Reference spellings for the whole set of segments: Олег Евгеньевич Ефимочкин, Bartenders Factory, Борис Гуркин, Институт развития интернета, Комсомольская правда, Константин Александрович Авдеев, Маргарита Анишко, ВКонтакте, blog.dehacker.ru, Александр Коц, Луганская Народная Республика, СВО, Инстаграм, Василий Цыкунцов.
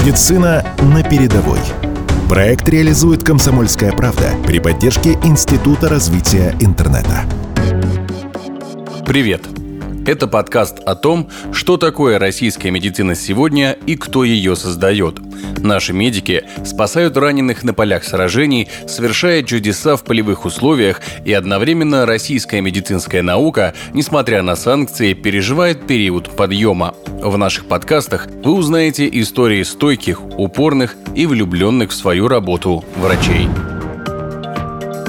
Медицина на передовой. Проект реализует «Комсомольская правда» при поддержке Института развития интернета. Привет! Это подкаст о том, что такое российская медицина сегодня и кто ее создает. Наши медики спасают раненых на полях сражений, совершая чудеса в полевых условиях, и одновременно российская медицинская наука, несмотря на санкции, переживает период подъема. В наших подкастах вы узнаете истории стойких, упорных и влюбленных в свою работу врачей.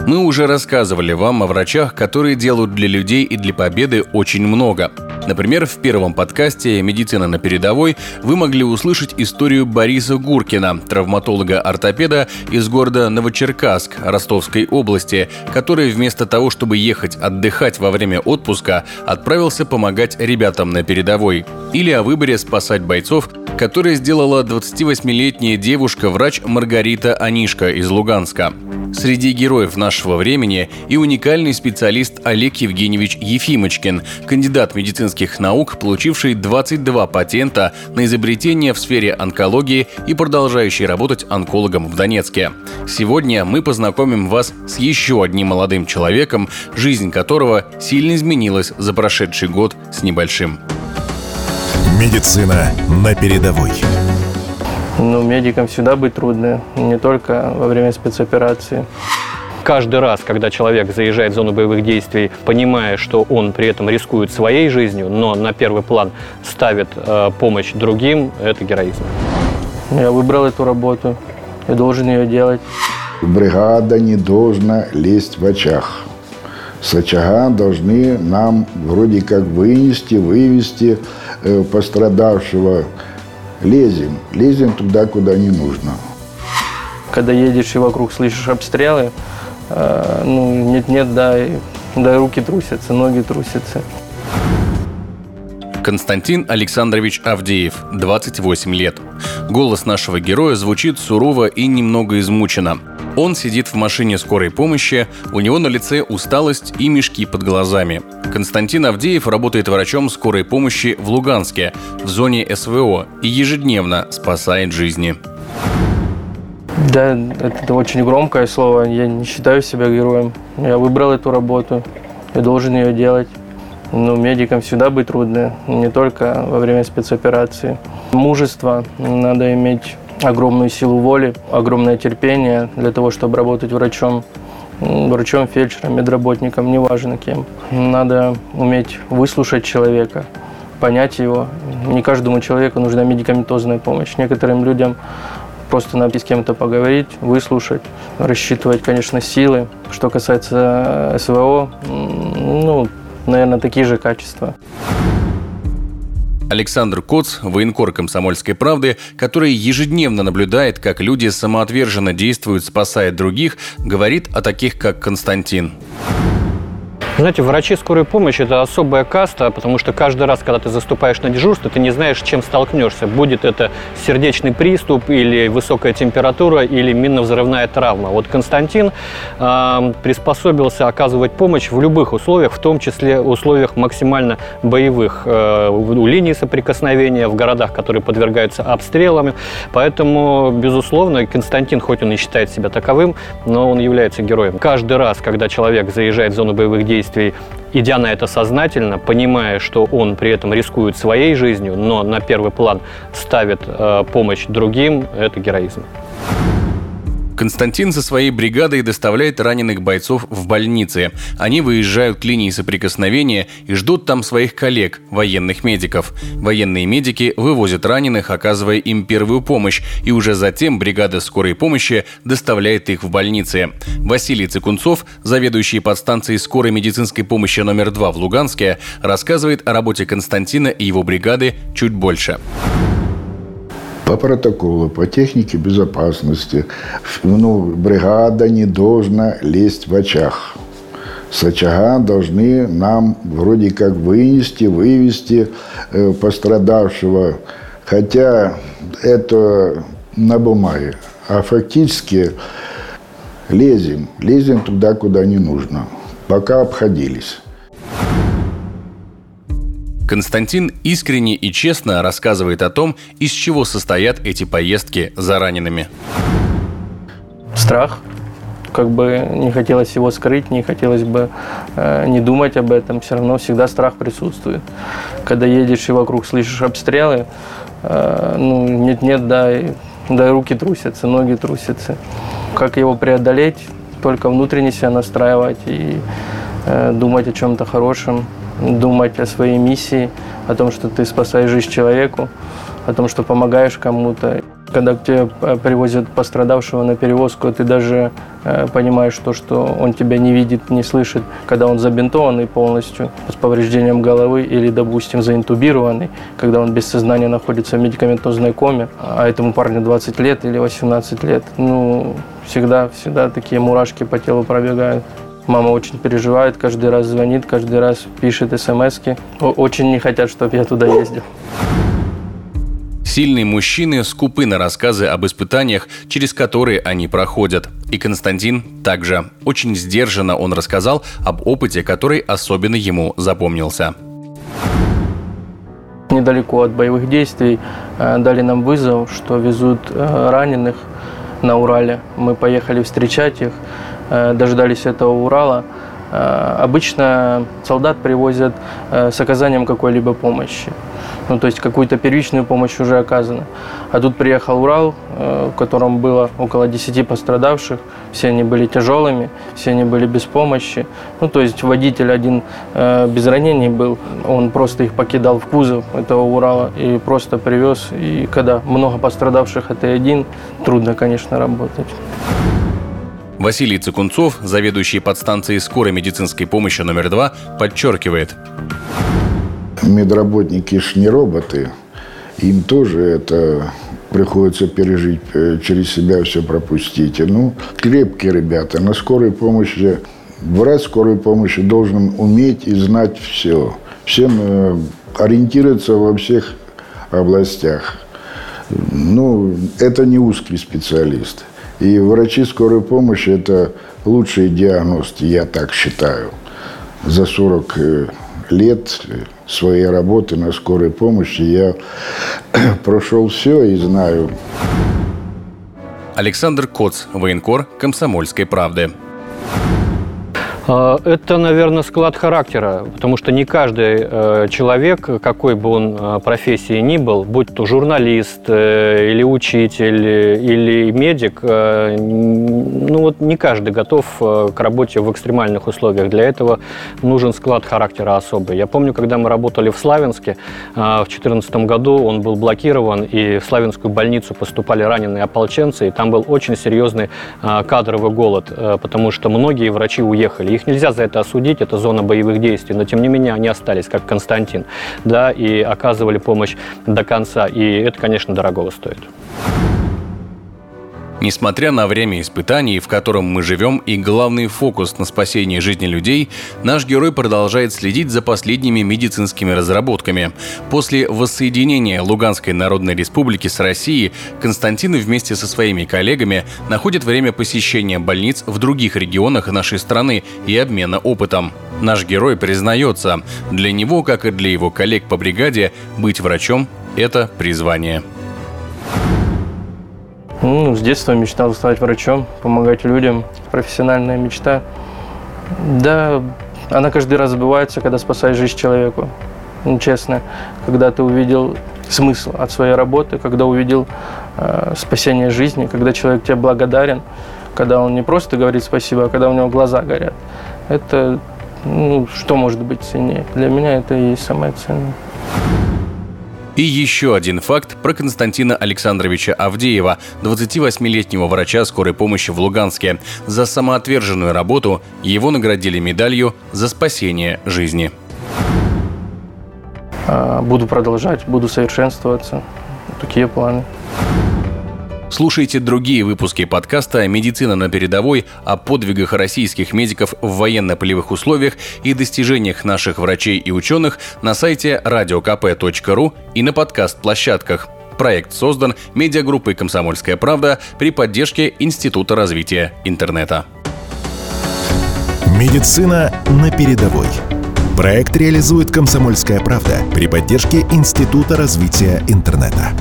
Мы уже рассказывали вам о врачах, которые делают для людей и для победы очень много. Например, в первом подкасте «Медицина на передовой» вы могли услышать историю Бориса Гуркина, травматолога-ортопеда из города Новочеркасск Ростовской области, который вместо того, чтобы ехать отдыхать во время отпуска, отправился помогать ребятам на передовой. Или о выборе спасать бойцов, который сделала 28-летняя девушка-врач Маргарита Анишко из Луганска. Среди героев нашего времени и уникальный специалист Олег Евгеньевич Ефимочкин, кандидат медицинских наук, получивший 22 патента на изобретения в сфере онкологии и продолжающий работать онкологом в Донецке. Сегодня мы познакомим вас с еще одним молодым человеком, жизнь которого сильно изменилась за прошедший год с небольшим. Медицина на передовой. Медикам всегда быть трудно, не только во время спецоперации. Каждый раз, когда человек заезжает в зону боевых действий, понимая, что он при этом рискует своей жизнью, но на первый план ставит помощь другим, это героизм. Я выбрал эту работу, я должен ее делать. Бригада не должна лезть в очаг. С очага должны нам вроде как вывести пострадавшего. Лезем туда, куда не нужно. Когда едешь и вокруг слышишь обстрелы, нет, руки трусятся, ноги трусятся. Константин Александрович Авдеев, 28 лет. Голос нашего героя звучит сурово и немного измученно. Он сидит в машине скорой помощи, у него на лице усталость и мешки под глазами. Константин Авдеев работает врачом скорой помощи в Луганске, в зоне СВО, и ежедневно спасает жизни. Да, это очень громкое слово. Я не считаю себя героем. Я выбрал эту работу, я должен ее делать. Но медикам всегда быть трудно, не только во время спецоперации. Мужество надо иметь. Огромную силу воли, огромное терпение для того, чтобы работать врачом, фельдшером, медработником, неважно кем. Надо уметь выслушать человека, понять его. Не каждому человеку нужна медикаментозная помощь. Некоторым людям просто надо с кем-то поговорить, выслушать, рассчитывать, конечно, силы. Что касается СВО, наверное, такие же качества. Александр Коц, военкор «Комсомольской правды», который ежедневно наблюдает, как люди самоотверженно действуют, спасая других, говорит о таких, как Константин. Знаете, врачи скорой помощи – это особая каста, потому что каждый раз, когда ты заступаешь на дежурство, ты не знаешь, с чем столкнешься. Будет это сердечный приступ, или высокая температура, или минно-взрывная травма. Вот Константин приспособился оказывать помощь в любых условиях, в том числе в условиях максимально боевых, у линии соприкосновения, в городах, которые подвергаются обстрелам. Поэтому, безусловно, Константин, хоть он и считает себя таковым, но он является героем. Каждый раз, когда человек заезжает в зону боевых действий, идя на это сознательно, понимая, что он при этом рискует своей жизнью, но на первый план ставит помощь другим, это героизм. Константин со своей бригадой доставляет раненых бойцов в больницы. Они выезжают к линии соприкосновения и ждут там своих коллег, военных медиков. Военные медики вывозят раненых, оказывая им первую помощь, и уже затем бригада скорой помощи доставляет их в больницы. Василий Цыкунцов, заведующий подстанцией скорой медицинской помощи номер 2 в Луганске, рассказывает о работе Константина и его бригады чуть больше. По протоколу, по технике безопасности, бригада не должна лезть в очаг. С очага должны нам вроде как вывести пострадавшего, хотя это на бумаге, а фактически лезем туда, куда не нужно, пока обходились. Константин искренне и честно рассказывает о том, из чего состоят эти поездки за ранеными. Страх. Как бы не хотелось его скрыть, не хотелось бы не думать об этом. Все равно всегда страх присутствует. Когда едешь и вокруг слышишь обстрелы, да и руки трусятся, ноги трусятся. Как его преодолеть? Только внутренне себя настраивать и думать о чем-то хорошем, думать о своей миссии, о том, что ты спасаешь жизнь человеку, о том, что помогаешь кому-то. Когда к тебе привозят пострадавшего на перевозку, ты даже понимаешь то, что он тебя не видит, не слышит. Когда он забинтованный полностью, с повреждением головы или, допустим, заинтубированный, когда он без сознания находится в медикаментозной коме, а этому парню 20 лет или 18 лет, всегда такие мурашки по телу пробегают. Мама очень переживает, каждый раз звонит, каждый раз пишет смс-ки. Очень не хотят, чтобы я туда ездил. Сильные мужчины скупы на рассказы об испытаниях, через которые они проходят. И Константин также. Очень сдержанно он рассказал об опыте, который особенно ему запомнился. Недалеко от боевых действий дали нам вызов, что везут раненых на Урале. Мы поехали встречать их, дождались этого Урала. Обычно солдат привозят с оказанием какой-либо помощи. То есть какую-то первичную помощь уже оказана. А тут приехал Урал, в котором было около 10 пострадавших. Все они были тяжелыми, все они были без помощи. То есть водитель один без ранений был. Он просто их покидал в кузов этого Урала и просто привез. И когда много пострадавших, а ты один, трудно, конечно, работать. Василий Цыкунцов, заведующий подстанцией скорой медицинской помощи номер 2, подчеркивает. Медработники ж не роботы, им тоже это приходится пережить, через себя все пропустить. Крепкие ребята, на скорой помощи, врач скорой помощи должен уметь и знать все. Всем ориентироваться во всех областях. Это не узкий специалист. И врачи скорой помощи – это лучшие диагносты, я так считаю. За 40 лет своей работы на скорой помощи я прошел все и знаю. Александр Коц, военкор «Комсомольской правды». Это, наверное, склад характера, потому что не каждый человек, какой бы он профессии ни был, будь то журналист или учитель или медик, не каждый готов к работе в экстремальных условиях. Для этого нужен склад характера особый. Я помню, когда мы работали в Славянске, в 2014 году он был блокирован, и в Славянскую больницу поступали раненые ополченцы, и там был очень серьезный кадровый голод, потому что многие врачи уехали. Их нельзя за это осудить, это зона боевых действий, но тем не менее они остались, как Константин, и оказывали помощь до конца, и это, конечно, дорогого стоит. Несмотря на время испытаний, в котором мы живем, и главный фокус на спасении жизни людей, наш герой продолжает следить за последними медицинскими разработками. После воссоединения Луганской Народной Республики с Россией Константин вместе со своими коллегами находит время посещения больниц в других регионах нашей страны и обмена опытом. Наш герой признается, для него, как и для его коллег по бригаде, быть врачом – это призвание. С детства мечтал стать врачом, помогать людям. Профессиональная мечта. Да, она каждый раз сбывается, когда спасаешь жизнь человеку. Честно, когда ты увидел смысл от своей работы, когда увидел спасение жизни, когда человек тебе благодарен, когда он не просто говорит спасибо, а когда у него глаза горят. Это, что может быть ценнее? Для меня это и есть самое ценное. И еще один факт про Константина Александровича Авдеева, 28-летнего врача скорой помощи в Луганске. За самоотверженную работу его наградили медалью «За спасение жизни». Буду продолжать, буду совершенствоваться. Такие планы. Слушайте другие выпуски подкаста «Медицина на передовой» о подвигах российских медиков в военно-полевых условиях и достижениях наших врачей и ученых на сайте radiokp.ru и на подкаст-площадках. Проект создан медиагруппой «Комсомольская правда» при поддержке Института развития интернета. «Медицина на передовой». Проект реализует «Комсомольская правда» при поддержке Института развития интернета.